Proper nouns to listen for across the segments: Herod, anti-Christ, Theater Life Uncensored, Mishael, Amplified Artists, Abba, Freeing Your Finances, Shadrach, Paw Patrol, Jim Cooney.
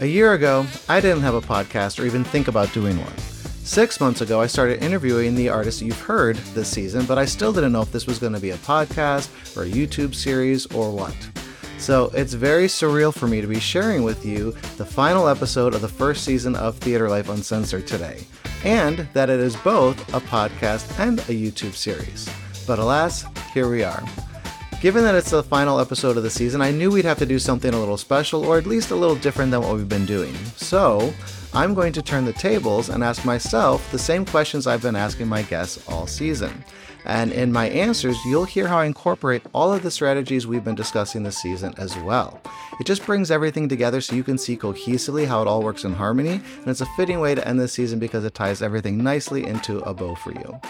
A year ago, I didn't have a podcast or even think about doing one. 6 months ago, I started interviewing the artists you've heard this season, but I still didn't know if this was going to be a podcast or a YouTube series or what. So it's very surreal for me to be sharing with you the final episode of the first season of Theater Life Uncensored today, and that it is both a podcast and a YouTube series. But alas, here we are. Given that it's the final episode of the season, I knew we'd have to do something a little special or at least a little different than what we've been doing. So I'm going to turn the tables and ask myself the same questions I've been asking my guests all season. And in my answers, you'll hear how I incorporate all of the strategies we've been discussing this season as well. It just brings everything together so you can see cohesively how it all works in harmony, and it's a fitting way to end this season because it ties everything nicely into a bow for you.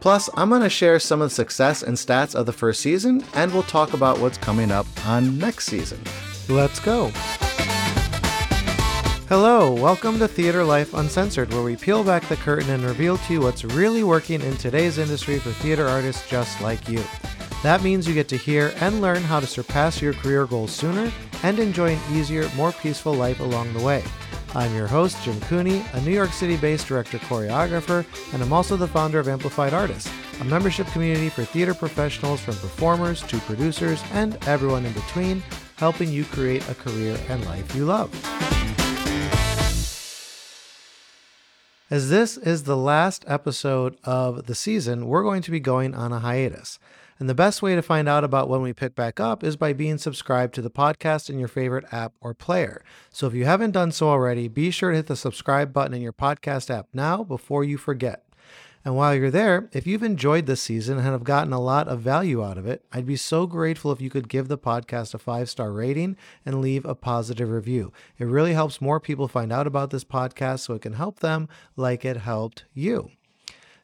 Plus, I'm going to share some of the success and stats of the first season, and we'll talk about what's coming up on next season. Let's go! Hello, welcome to Theater Life Uncensored, where we peel back the curtain and reveal to you what's really working in today's industry for theater artists just like you. That means you get to hear and learn how to surpass your career goals sooner and enjoy an easier, more peaceful life along the way. I'm your host, Jim Cooney, a New York City-based director-choreographer, and I'm also the founder of Amplified Artists, a membership community for theater professionals from performers to producers and everyone in between, helping you create a career and life you love. As this is the last episode of the season, we're going to be going on a hiatus. And the best way to find out about when we pick back up is by being subscribed to the podcast in your favorite app or player. So if you haven't done so already, be sure to hit the subscribe button in your podcast app now before you forget. And while you're there, if you've enjoyed this season and have gotten a lot of value out of it, I'd be so grateful if you could give the podcast a 5-star rating and leave a positive review. It really helps more people find out about this podcast so it can help them like it helped you.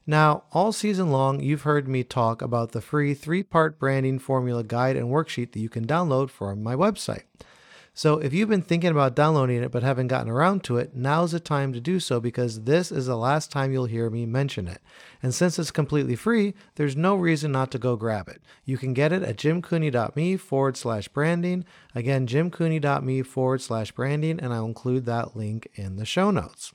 Now, all season long, you've heard me talk about the free 3-part branding formula guide and worksheet that you can download from my website. So if you've been thinking about downloading it but haven't gotten around to it, now's the time to do so because this is the last time you'll hear me mention it. And since it's completely free, there's no reason not to go grab it. You can get it at JimCooney.me/branding. Again, JimCooney.me/branding, and I'll include that link in the show notes.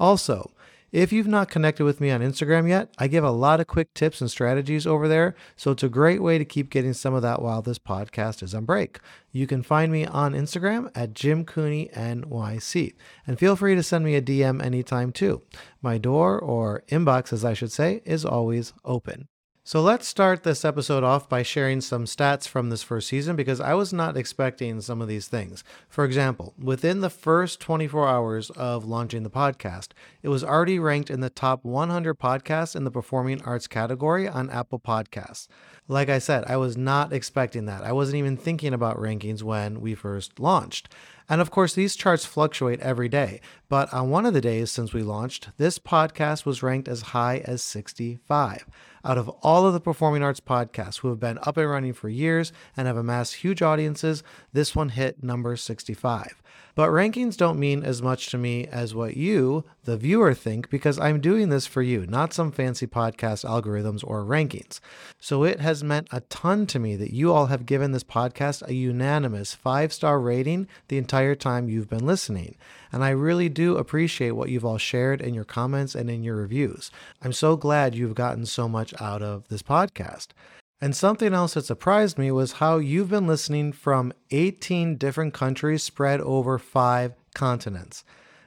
Also, if you've not connected with me on Instagram yet, I give a lot of quick tips and strategies over there, so it's a great way to keep getting some of that while this podcast is on break. You can find me on Instagram at JimCooneyNYC, and feel free to send me a DM anytime too. My door, or inbox as I should say, is always open. So let's start this episode off by sharing some stats from this first season because I was not expecting some of these things. For example, within the first 24 hours of launching the podcast, it was already ranked in the top 100 podcasts in the performing arts category on Apple Podcasts. Like I said, I was not expecting that. I wasn't even thinking about rankings when we first launched. And of course, these charts fluctuate every day, but on one of the days since we launched, this podcast was ranked as high as 65. Out of all of the performing arts podcasts who have been up and running for years and have amassed huge audiences, this one hit number 65. But rankings don't mean as much to me as what you, the viewer, think because I'm doing this for you, not some fancy podcast algorithms or rankings. So it has meant a ton to me that you all have given this podcast a unanimous 5-star rating the entire time you've been listening. And I really do appreciate what you've all shared in your comments and in your reviews. I'm so glad you've gotten so much out of this podcast. And something else that surprised me was how you've been listening from 18 different countries spread over 5 continents.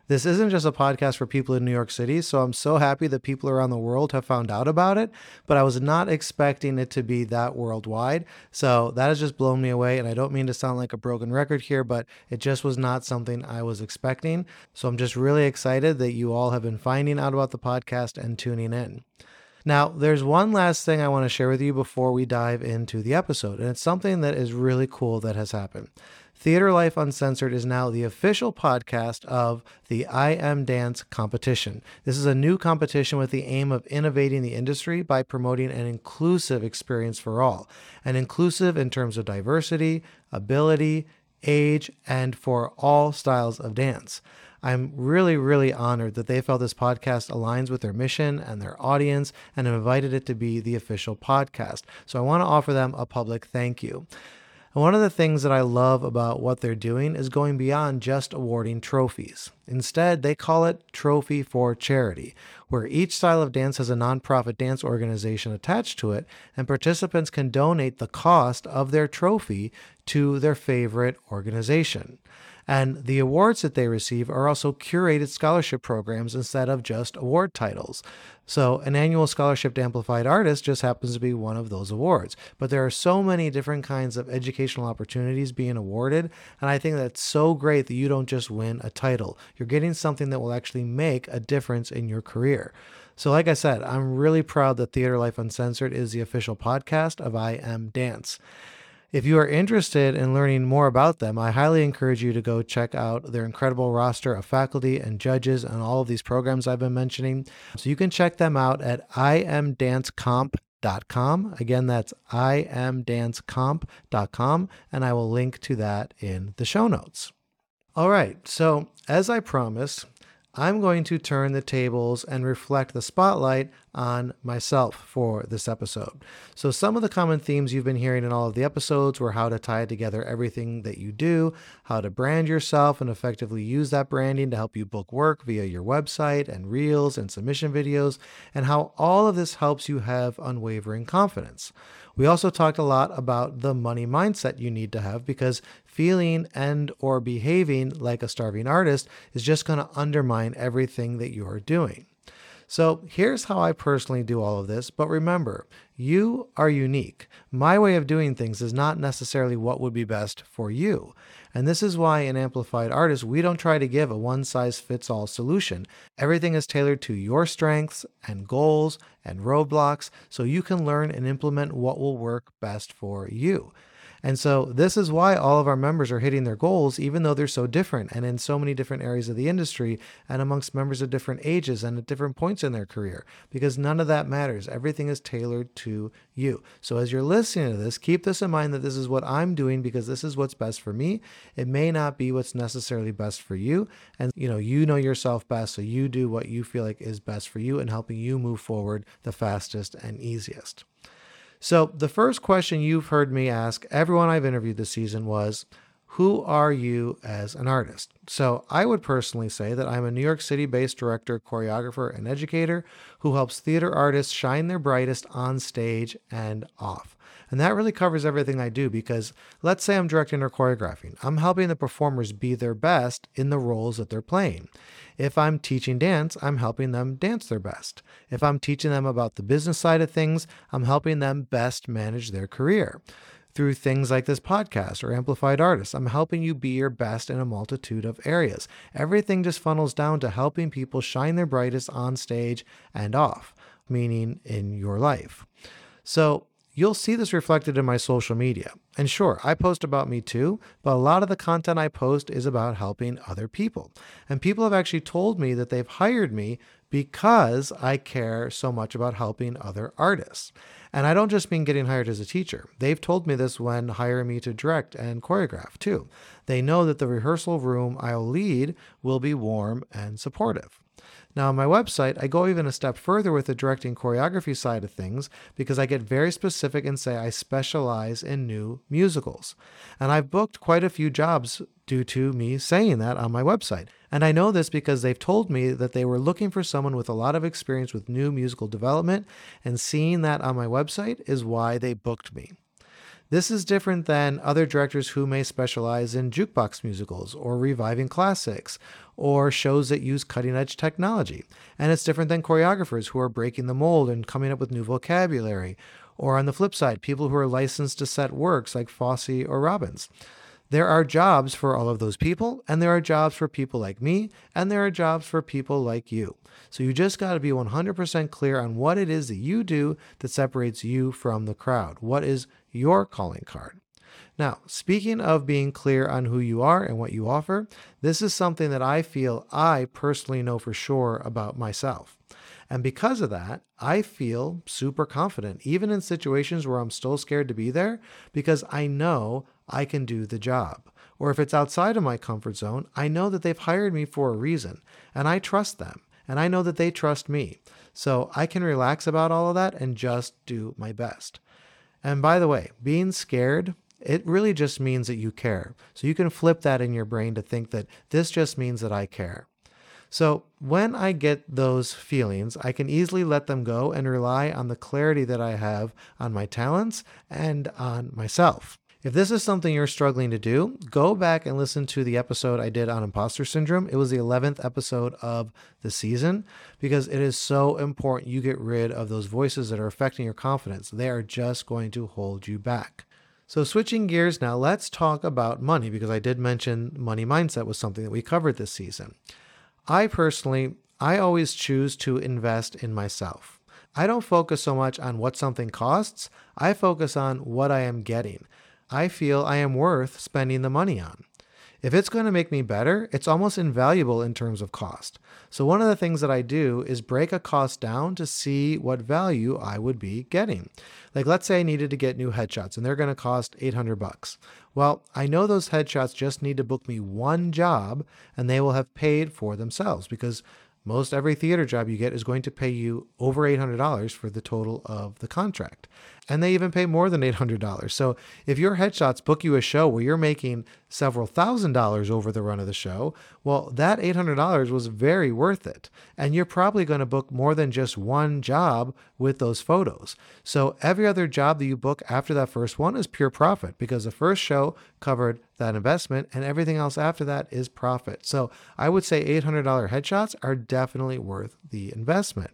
This isn't just a podcast for people in New York City, so I'm so happy that people around the world have found out about it, but I was not expecting it to be that worldwide. So that has just blown me away, and I don't mean to sound like a broken record here, but it just was not something I was expecting. So I'm just really excited that you all have been finding out about the podcast and tuning in. Now, there's one last thing I want to share with you before we dive into the episode, and it's something that is really cool that has happened. Theater Life Uncensored is now the official podcast of the I Am Dance Competition. This is a new competition with the aim of innovating the industry by promoting an inclusive experience for all, and inclusive in terms of diversity, ability, age, and for all styles of dance. I'm really, really honored that they felt this podcast aligns with their mission and their audience and have invited it to be the official podcast. So I want to offer them a public thank you. And one of the things that I love about what they're doing is going beyond just awarding trophies. Instead, they call it Trophy for Charity, where each style of dance has a nonprofit dance organization attached to it, and participants can donate the cost of their trophy to their favorite organization. And the awards that they receive are also curated scholarship programs instead of just award titles. So an annual scholarship to Amplified Artists just happens to be one of those awards. But there are so many different kinds of educational opportunities being awarded, and I think that's so great that you don't just win a title. You're getting something that will actually make a difference in your career. So like I said, I'm really proud that Theater Life Uncensored is the official podcast of I Am Dance. If you are interested in learning more about them, I highly encourage you to go check out their incredible roster of faculty and judges and all of these programs I've been mentioning. So you can check them out at iamdancecomp.com. Again, that's iamdancecomp.com, and I will link to that in the show notes. All right, so as I promised, I'm going to turn the tables and reflect the spotlight on myself for this episode. So some of the common themes you've been hearing in all of the episodes were how to tie together everything that you do, how to brand yourself and effectively use that branding to help you book work via your website and reels and submission videos, and how all of this helps you have unwavering confidence. We also talked a lot about the money mindset you need to have, because feeling and or behaving like a starving artist is just going to undermine everything that you are doing. So here's how I personally do all of this, but remember, you are unique. My way of doing things is not necessarily what would be best for you. And this is why in Amplified Artists, we don't try to give a one-size-fits-all solution. Everything is tailored to your strengths and goals and roadblocks, so you can learn and implement what will work best for you. And so this is why all of our members are hitting their goals, even though they're so different and in so many different areas of the industry and amongst members of different ages and at different points in their career, because none of that matters. Everything is tailored to you. So as you're listening to this, keep this in mind that this is what I'm doing because this is what's best for me. It may not be what's necessarily best for you. And you know yourself best. So you do what you feel like is best for you and helping you move forward the fastest and easiest. So the first question you've heard me ask everyone I've interviewed this season was, who are you as an artist? So I would personally say that I'm a New York City-based director, choreographer, and educator who helps theater artists shine their brightest on stage and off. And that really covers everything I do, because let's say I'm directing or choreographing. I'm helping the performers be their best in the roles that they're playing. If I'm teaching dance, I'm helping them dance their best. If I'm teaching them about the business side of things, I'm helping them best manage their career. Through things like this podcast or Amplified Artists, I'm helping you be your best in a multitude of areas. Everything just funnels down to helping people shine their brightest on stage and off, meaning in your life. So you'll see this reflected in my social media. And sure, I post about me too, but a lot of the content I post is about helping other people. And people have actually told me that they've hired me because I care so much about helping other artists. And I don't just mean getting hired as a teacher. They've told me this when hiring me to direct and choreograph too. They know that the rehearsal room I'll lead will be warm and supportive. Now on my website, I go even a step further with the directing choreography side of things, because I get very specific and say I specialize in new musicals. And I've booked quite a few jobs due to me saying that on my website. And I know this because they've told me that they were looking for someone with a lot of experience with new musical development, and seeing that on my website is why they booked me. This is different than other directors who may specialize in jukebox musicals or reviving classics or shows that use cutting-edge technology. And it's different than choreographers who are breaking the mold and coming up with new vocabulary, or on the flip side, people who are licensed to set works like Fosse or Robbins. There are jobs for all of those people, and there are jobs for people like me, and there are jobs for people like you. So you just got to be 100% clear on what it is that you do that separates you from the crowd. What is your calling card? Now, speaking of being clear on who you are and what you offer, this is something that I feel I personally know for sure about myself. And because of that, I feel super confident, even in situations where I'm still scared to be there, because I know I can do the job. Or if it's outside of my comfort zone, I know that they've hired me for a reason, and I trust them, and I know that they trust me. So I can relax about all of that and just do my best. And by the way, being scared It really just means that you care. So you can flip that in your brain to think that this just means that I care. So when I get those feelings, I can easily let them go and rely on the clarity that I have on my talents and on myself. If this is something you're struggling to do, go back and listen to the episode I did on imposter syndrome. It was the 11th episode of the season, because it is so important you get rid of those voices that are affecting your confidence. They are just going to hold you back. So switching gears now, let's talk about money, because I did mention money mindset was something that we covered this season. I always choose to invest in myself. I don't focus so much on what something costs. I focus on what I am getting. I feel I am worth spending the money on. If it's going to make me better, it's almost invaluable in terms of cost. So one of the things that I do is break a cost down to see what value I would be getting. Like, let's say I needed to get new headshots and they're going to cost $800. Well, I know those headshots just need to book me one job and they will have paid for themselves, because most every theater job you get is going to pay you over $800 for the total of the contract. And they even pay more than $800. So if your headshots book you a show where you're making several $1,000s over the run of the show, well, that $800 was very worth it. And you're probably going to book more than just one job with those photos. So every other job that you book after that first one is pure profit, because the first show covered that investment and everything else after that is profit. So I would say $800 headshots are definitely worth the investment.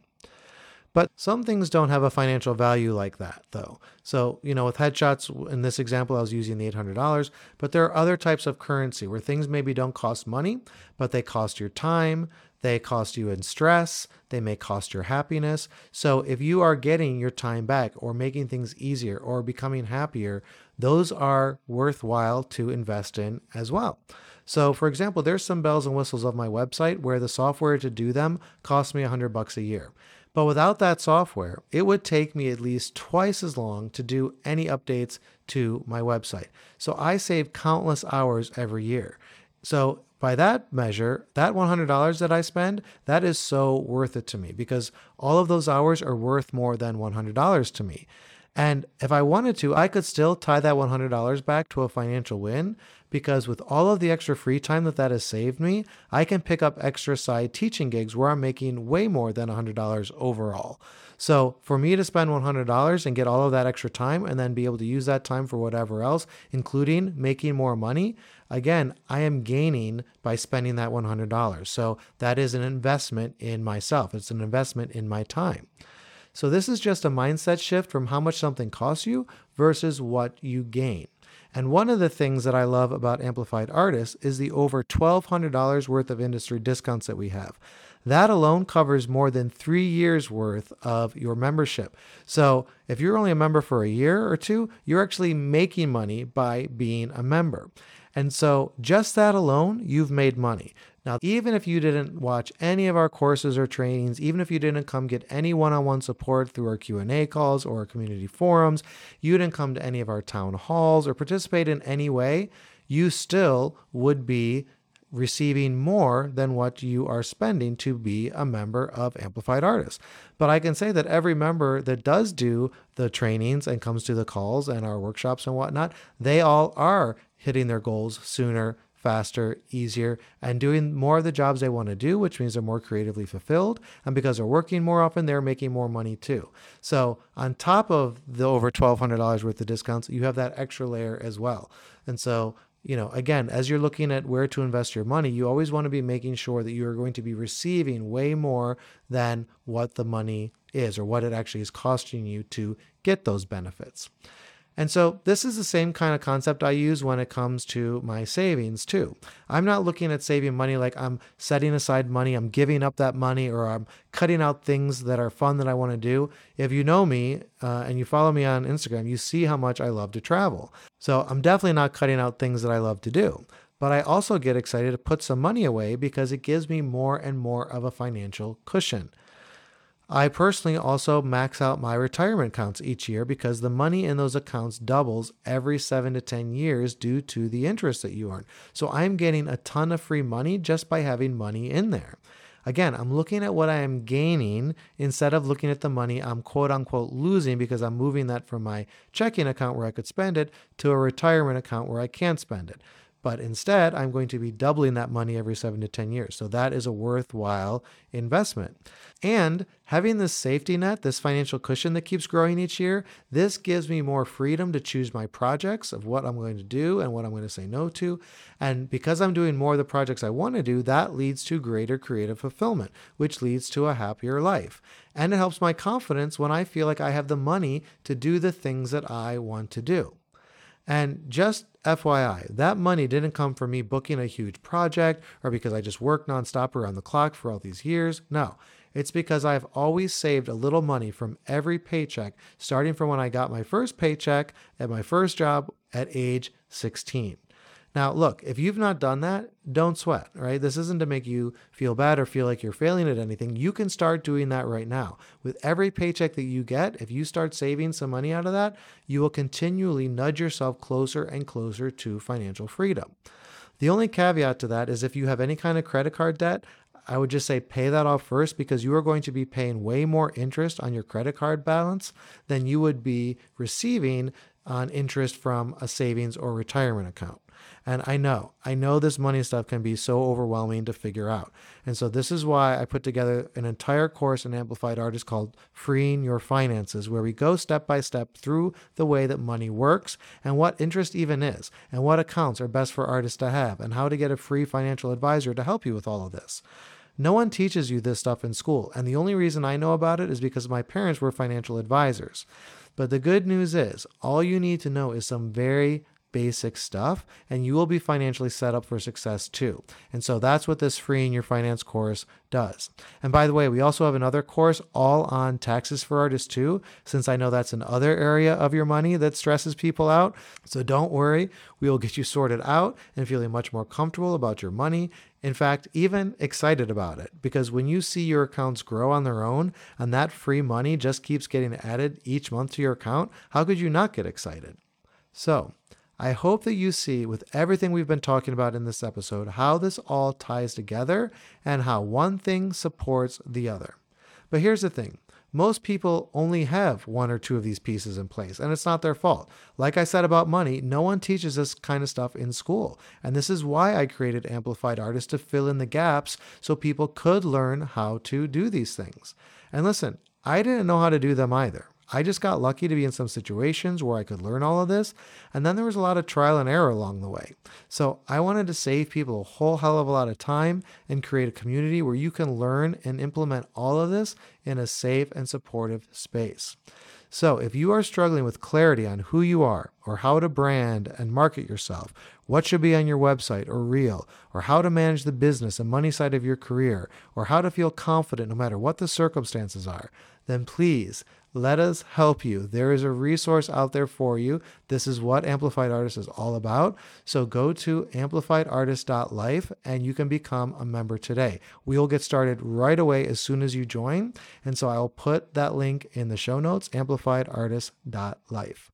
But some things don't have a financial value like that, though. So, with headshots, in this example, I was using the $800, but there are other types of currency where things maybe don't cost money, but they cost your time, they cost you in stress, they may cost your happiness. So if you are getting your time back or making things easier or becoming happier, those are worthwhile to invest in as well. So for example, there's some bells and whistles of my website where the software to do them costs me $100 a year. But without that software, it would take me at least twice as long to do any updates to my website. So I save countless hours every year. So by that measure, that $100 that I spend, that is so worth it to me, because all of those hours are worth more than $100 to me. And if I wanted to, I could still tie that $100 back to a financial win, because with all of the extra free time that has saved me, I can pick up extra side teaching gigs where I'm making way more than $100 overall. So for me to spend $100 and get all of that extra time and then be able to use that time for whatever else, including making more money, again, I am gaining by spending that $100. So that is an investment in myself. It's an investment in my time. So this is just a mindset shift from how much something costs you versus what you gain. And one of the things that I love about Amplified Artists is the over $1,200 worth of industry discounts that we have. That alone covers more than 3 years worth of your membership. So if you're only a member for a year or two, you're actually making money by being a member. And so just that alone, you've made money. Now, even if you didn't watch any of our courses or trainings, even if you didn't come get any one-on-one support through our Q&A calls or our community forums, you didn't come to any of our town halls or participate in any way, you still would be receiving more than what you are spending to be a member of Amplified Artists. But I can say that every member that does do the trainings and comes to the calls and our workshops and whatnot, they all are hitting their goals sooner, faster, easier, and doing more of the jobs they want to do, which means they're more creatively fulfilled. And because they're working more often, they're making more money too. So on top of the over $1,200 worth of discounts, you have that extra layer as well. And so, again, as you're looking at where to invest your money, you always want to be making sure that you are going to be receiving way more than what the money is or what it actually is costing you to get those benefits. And so this is the same kind of concept I use when it comes to my savings too. I'm not looking at saving money like I'm setting aside money, I'm giving up that money, or I'm cutting out things that are fun that I want to do. If you know me and you follow me on Instagram, you see how much I love to travel. So I'm definitely not cutting out things that I love to do. But I also get excited to put some money away because it gives me more and more of a financial cushion. I personally also max out my retirement accounts each year because the money in those accounts doubles every 7 to 10 years due to the interest that you earn. So I'm getting a ton of free money just by having money in there. Again, I'm looking at what I am gaining instead of looking at the money I'm quote unquote losing, because I'm moving that from my checking account where I could spend it to a retirement account where I can't spend it. But instead, I'm going to be doubling that money every 7 to 10 years. So that is a worthwhile investment. And having this safety net, this financial cushion that keeps growing each year, this gives me more freedom to choose my projects of what I'm going to do and what I'm going to say no to. And because I'm doing more of the projects I want to do, that leads to greater creative fulfillment, which leads to a happier life. And it helps my confidence when I feel like I have the money to do the things that I want to do. And just FYI, that money didn't come from me booking a huge project or because I just worked nonstop around the clock for all these years. No, it's because I've always saved a little money from every paycheck, starting from when I got my first paycheck at my first job at age 16. Now, look, if you've not done that, don't sweat, right? This isn't to make you feel bad or feel like you're failing at anything. You can start doing that right now. With every paycheck that you get, if you start saving some money out of that, you will continually nudge yourself closer and closer to financial freedom. The only caveat to that is if you have any kind of credit card debt, I would just say pay that off first, because you are going to be paying way more interest on your credit card balance than you would be receiving on interest from a savings or retirement account. And I know this money stuff can be so overwhelming to figure out. And so this is why I put together an entire course in Amplified Artists called Freeing Your Finances, where we go step by step through the way that money works and what interest even is and what accounts are best for artists to have and how to get a free financial advisor to help you with all of this. No one teaches you this stuff in school. And the only reason I know about it is because my parents were financial advisors. But the good news is all you need to know is some very basic stuff, and you will be financially set up for success too. And so that's what this Freeing Your Finance course does. And by the way, we also have another course all on taxes for artists too, since I know that's another area of your money that stresses people out. So don't worry, we will get you sorted out and feeling much more comfortable about your money. In fact, even excited about it, because when you see your accounts grow on their own and that free money just keeps getting added each month to your account, how could you not get excited? So I hope that you see with everything we've been talking about in this episode how this all ties together and how one thing supports the other. But here's the thing. Most people only have one or two of these pieces in place, and it's not their fault. Like I said about money, no one teaches this kind of stuff in school. And this is why I created Amplified Artists, to fill in the gaps so people could learn how to do these things. And listen, I didn't know how to do them either. I just got lucky to be in some situations where I could learn all of this, and then there was a lot of trial and error along the way. So I wanted to save people a whole hell of a lot of time and create a community where you can learn and implement all of this in a safe and supportive space. So if you are struggling with clarity on who you are or how to brand and market yourself, what should be on your website or reel, or how to manage the business and money side of your career, or how to feel confident no matter what the circumstances are, then please let us help you. There is a resource out there for you. This is what Amplified Artists is all about. So go to amplifiedartist.life and you can become a member today. We will get started right away as soon as you join. And so I'll put that link in the show notes, amplifiedartist.life.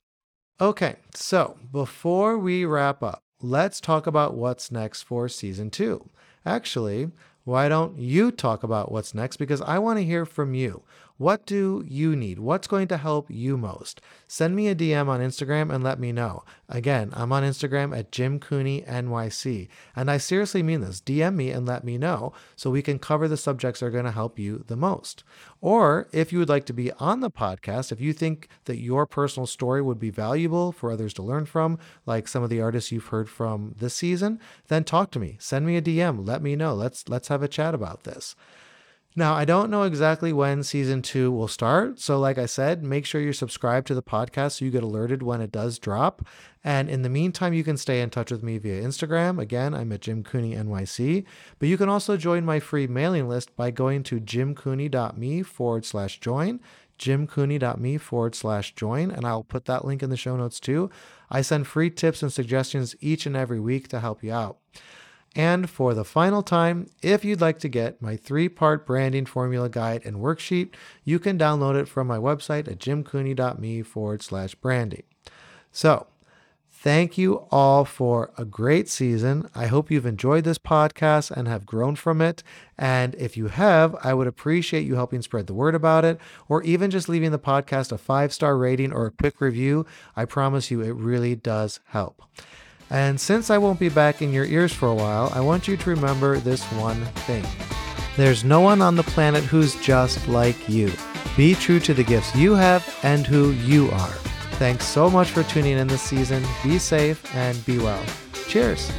Okay, so before we wrap up, let's talk about what's next for season 2. Actually, why don't you talk about what's next? Because I want to hear from you. What do you need? What's going to help you most? Send me a DM on Instagram and let me know. Again, I'm on Instagram at JimCooneyNYC. And I seriously mean this. DM me and let me know so we can cover the subjects that are going to help you the most. Or if you would like to be on the podcast, if you think that your personal story would be valuable for others to learn from, like some of the artists you've heard from this season, then talk to me. Send me a DM. Let me know. Let's have a chat about this. Now, I don't know exactly when season 2 will start. So like I said, make sure you're subscribed to the podcast so you get alerted when it does drop. And in the meantime, you can stay in touch with me via Instagram. Again, I'm at JimCooneyNYC. But you can also join my free mailing list by going to jimcooney.me/join. jimcooney.me/join. And I'll put that link in the show notes too. I send free tips and suggestions each and every week to help you out. And for the final time, if you'd like to get my 3-part branding formula guide and worksheet, you can download it from my website at jimcooney.me/branding. So Thank you all for a great season. I hope you've enjoyed this podcast and have grown from it. And if you have, I would appreciate you helping spread the word about it, or even just leaving the podcast a 5-star rating or a quick review. I promise you, it really does help. And since I won't be back in your ears for a while, I want you to remember this one thing. There's no one on the planet who's just like you. Be true to the gifts you have and who you are. Thanks so much for tuning in this season. Be safe and be well. Cheers.